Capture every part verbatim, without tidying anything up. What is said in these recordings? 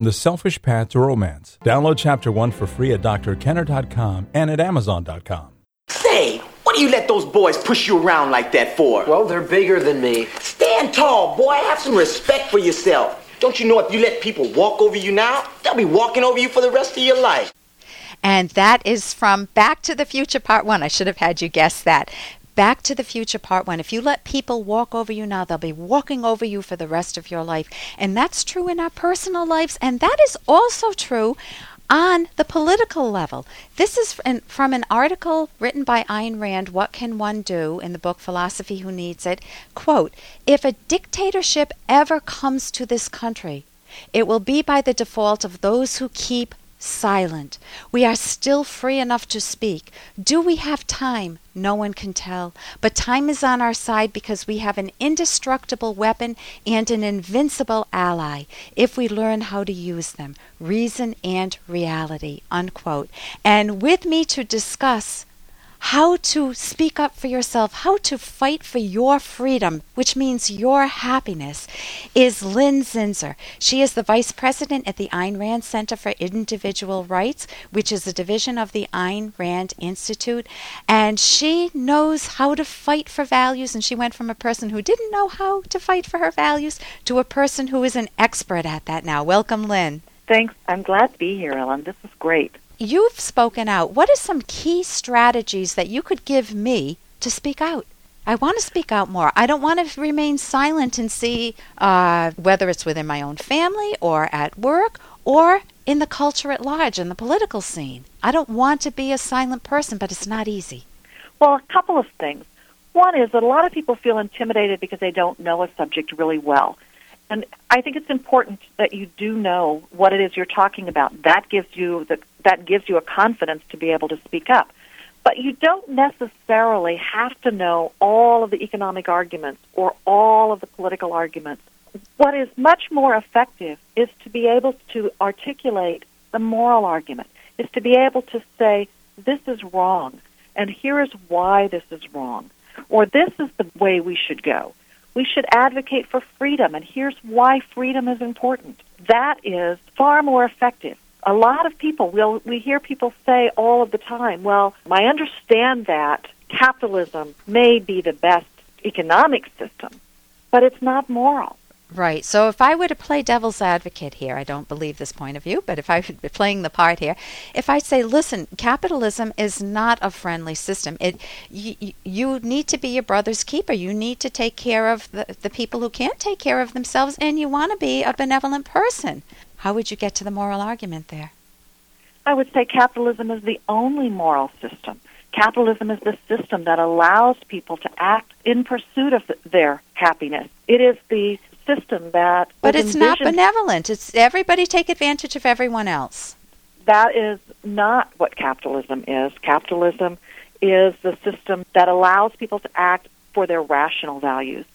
The Selfish Path to Romance. Download Chapter one for free at d r kenner dot com and at amazon dot com. Say, what do you let those boys push you around like that for? Well, they're bigger than me. Stand tall, boy. Have some respect for yourself. Don't you know if you let people walk over you now, they'll be walking over you for the rest of your life. And that is from Back to the Future Part one. I should have had you guess that. Back to the Future Part one. If you let people walk over you now, they'll be walking over you for the rest of your life. And that's true in our personal lives, and that is also true on the political level. This is from an article written by Ayn Rand, What Can One Do?, in the book Philosophy Who Needs It. Quote, if a dictatorship ever comes to this country, it will be by the default of those who keep silent. We are still free enough to speak. Do we have time? No one can tell. But time is on our side because we have an indestructible weapon and an invincible ally if we learn how to use them. Reason and reality. Unquote. And with me to discuss how to speak up for yourself, how to fight for your freedom, which means your happiness, is Lin Zinser. She is the vice president at the Ayn Rand Center for Individual Rights, which is a division of the Ayn Rand Institute. And she knows how to fight for values. And she went from a person who didn't know how to fight for her values to a person who is an expert at that now. Welcome, Lin. Thanks. I'm glad to be here, Ellen. This is great. You've spoken out. What are some key strategies that you could give me to speak out? I want to speak out more. I don't want to remain silent and see uh, whether it's within my own family or at work or in the culture at large, in the political scene. I don't want to be a silent person, but it's not easy. Well, a couple of things. One is that a lot of people feel intimidated because they don't know a subject really well. And I think it's important that you do know what it is you're talking about. That gives you the, that gives you a confidence to be able to speak up. But you don't necessarily have to know all of the economic arguments or all of the political arguments. What is much more effective is to be able to articulate the moral argument, is to be able to say, this is wrong, and here is why this is wrong, or this is the way we should go. We should advocate for freedom, and here's why freedom is important. That is far more effective. A lot of people, we'll, we hear people say all of the time, well, I understand that capitalism may be the best economic system, but it's not moral. Right. So if I were to play devil's advocate here, I don't believe this point of view, but if I were playing the part here, if I say, listen, capitalism is not a friendly system. It, you, you need to be your brother's keeper. You need to take care of the, the people who can't take care of themselves, and you want to be a benevolent person. How would you get to the moral argument there? I would say capitalism is the only moral system. Capitalism is the system that allows people to act in pursuit of their happiness. It is the system that... But it's not benevolent. It's everybody take advantage of everyone else. That is not what capitalism is. Capitalism is the system that allows people to act for their rational values.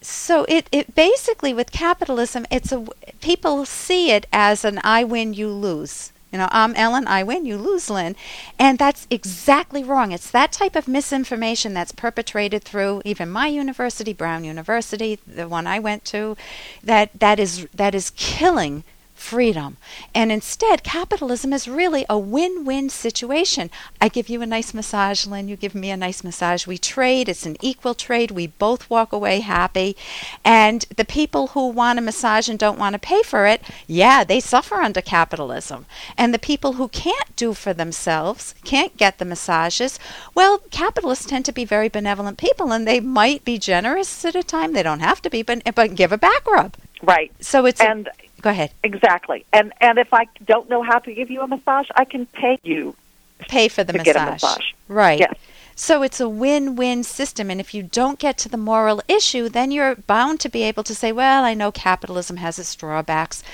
So it, it basically, with capitalism, it's a, people see it as an I win, you lose. You know, I'm Ellen, I win, you lose, Lynn. And that's exactly wrong. It's that type of misinformation that's perpetrated through even my university, Brown University, the one I went to, that that is that is killing freedom. And instead, capitalism is really a win-win situation. I give you a nice massage, Lynn, you give me a nice massage. We trade, it's an equal trade. We both walk away happy. And the people who want a massage and don't want to pay for it, yeah, they suffer under capitalism. And the people who can't do for themselves, can't get the massages, well, capitalists tend to be very benevolent people, and they might be generous at a time. They don't have to be, but, but give a back rub. Right. So it's... And- a, Go ahead. Exactly. And and if I don't know how to give you a massage, I can pay you pay for the to massage. Get a massage. Right. Yes. So it's a win-win system, and if you don't get to the moral issue, then you're bound to be able to say, well, I know capitalism has its drawbacks.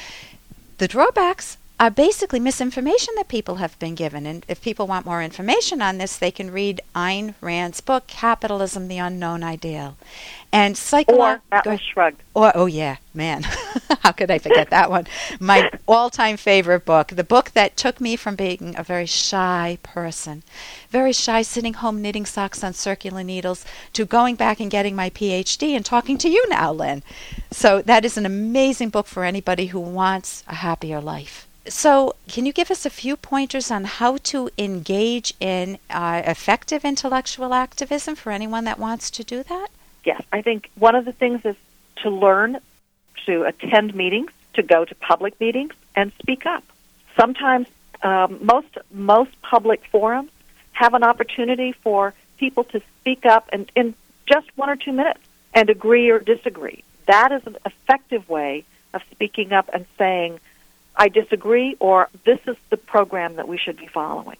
The drawbacks are basically misinformation that people have been given. And if people want more information on this, they can read Ayn Rand's book, Capitalism, the Unknown Ideal. And psycholo- Or Atlas Shrugged. Or, oh, yeah, man. How could I forget that one? My all-time favorite book, the book that took me from being a very shy person, very shy, sitting home knitting socks on circular needles, to going back and getting my P H D and talking to you now, Lynn. So that is an amazing book for anybody who wants a happier life. So can you give us a few pointers on how to engage in uh, effective intellectual activism for anyone that wants to do that? Yes. I think one of the things is to learn to attend meetings, to go to public meetings, and speak up. Sometimes um, most most public forums have an opportunity for people to speak up and in just one or two minutes and agree or disagree. That is an effective way of speaking up and saying, I disagree, or this is the program that we should be following.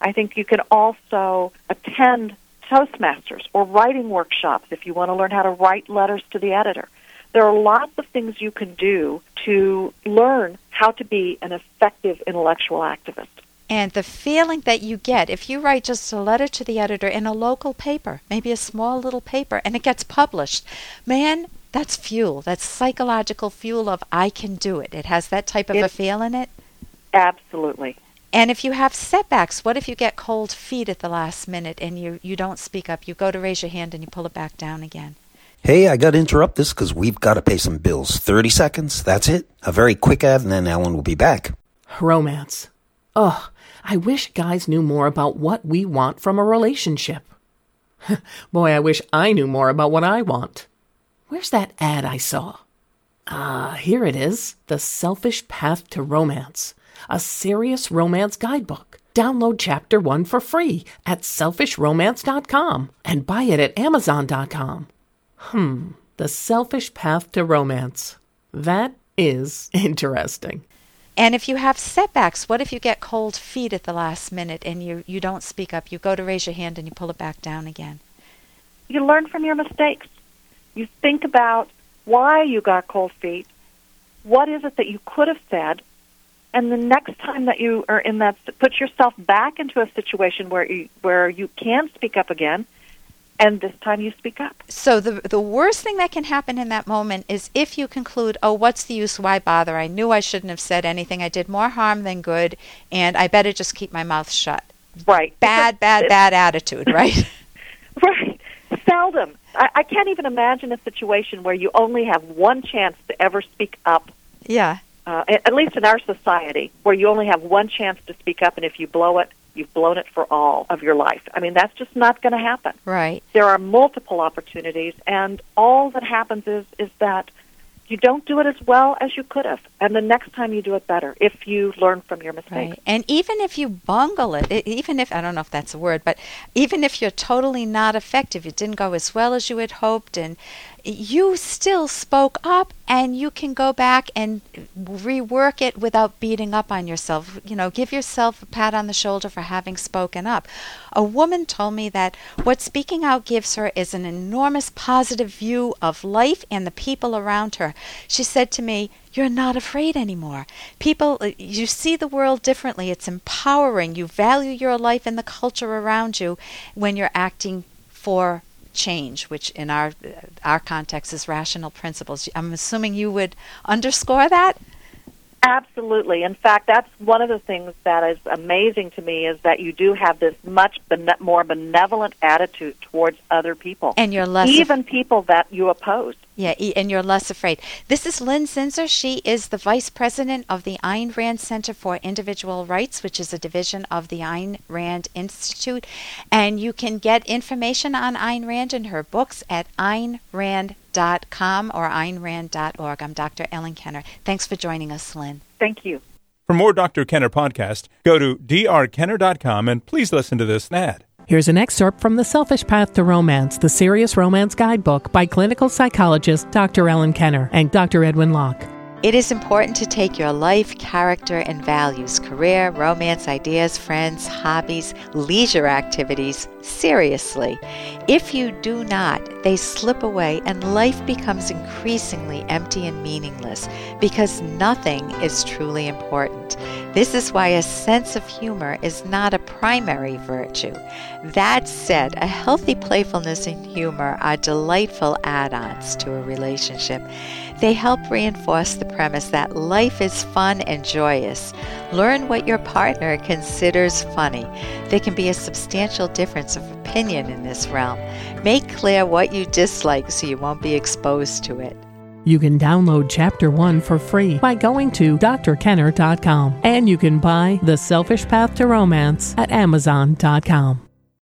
I think you can also attend Toastmasters or writing workshops if you want to learn how to write letters to the editor. There are lots of things you can do to learn how to be an effective intellectual activist. And the feeling that you get, if you write just a letter to the editor in a local paper, maybe a small little paper, and it gets published, man, that's fuel. That's psychological fuel of I can do it. It has that type of it, a feel in it? Absolutely. And if you have setbacks, what if you get cold feet at the last minute and you, you don't speak up? You go to raise your hand and you pull it back down again. Hey, I got to interrupt this because we've got to pay some bills. thirty seconds, that's it. A very quick ad and then Ellen will be back. Romance. Ugh, I wish guys knew more about what we want from a relationship. Boy, I wish I knew more about what I want. Where's that ad I saw? Ah, uh, here it is. The Selfish Path to Romance, a serious romance guidebook. Download Chapter one for free at selfish romance dot com and buy it at amazon dot com. Hmm, The Selfish Path to Romance. That is interesting. And if you have setbacks, what if you get cold feet at the last minute and you, you don't speak up? You go to raise your hand and you pull it back down again. You learn from your mistakes. You think about why you got cold feet, what is it that you could have said, and the next time that you are in that, put yourself back into a situation where you, where you can speak up again, and this time you speak up. So the the worst thing that can happen in that moment is if you conclude, oh, what's the use, why bother? I knew I shouldn't have said anything. I did more harm than good, and I better just keep my mouth shut. Right. Bad, bad, bad attitude, right? Right. Seldom. I, I can't even imagine a situation where you only have one chance to ever speak up. Yeah. Uh, at least in our society, where you only have one chance to speak up, and if you blow it, you've blown it for all of your life. I mean, that's just not going to happen. Right. There are multiple opportunities, and all that happens is, is that you don't do it as well as you could have, and the next time you do it better if you learn from your mistakes. Right. And even if you bungle it, even if, I don't know if that's a word, but even if you're totally not effective, it didn't go as well as you had hoped, and you still spoke up, and you can go back and rework it without beating up on yourself. You know, give yourself a pat on the shoulder for having spoken up. A woman told me that what speaking out gives her is an enormous positive view of life and the people around her. She said to me, you're not afraid anymore. People, you see the world differently. It's empowering. You value your life and the culture around you when you're acting for change, which in our our context is rational principles. I'm assuming you would underscore that? Absolutely. In fact, that's one of the things that is amazing to me is that you do have this much bene- more benevolent attitude towards other people. And you're less Even af- people that you oppose. Yeah, and you're less afraid. This is Lin Zinser. She is the vice president of the Ayn Rand Center for Individual Rights, which is a division of the Ayn Rand Institute. And you can get information on Ayn Rand and her books at ayn rand dot org. dot com or ayn rand dot org. I'm Doctor Ellen Kenner. Thanks for joining us, Lynn. Thank you. For more Doctor Kenner podcast, go to d r kenner dot com and please listen to this ad. Here's an excerpt from The Selfish Path to Romance, the serious romance guidebook by clinical psychologist Doctor Ellen Kenner and Doctor Edwin Locke. It is important to take your life, character, and values, career, romance, ideas, friends, hobbies, leisure activities seriously. If you do not, they slip away and life becomes increasingly empty and meaningless because nothing is truly important. This is why a sense of humor is not a primary virtue. That said, a healthy playfulness and humor are delightful add-ons to a relationship. They help reinforce the premise that life is fun and joyous. Learn what your partner considers funny. There can be a substantial difference of opinion in this realm. Make clear what you dislike so you won't be exposed to it. You can download Chapter one for free by going to d r kenner dot com, and you can buy The Selfish Path to Romance at amazon dot com.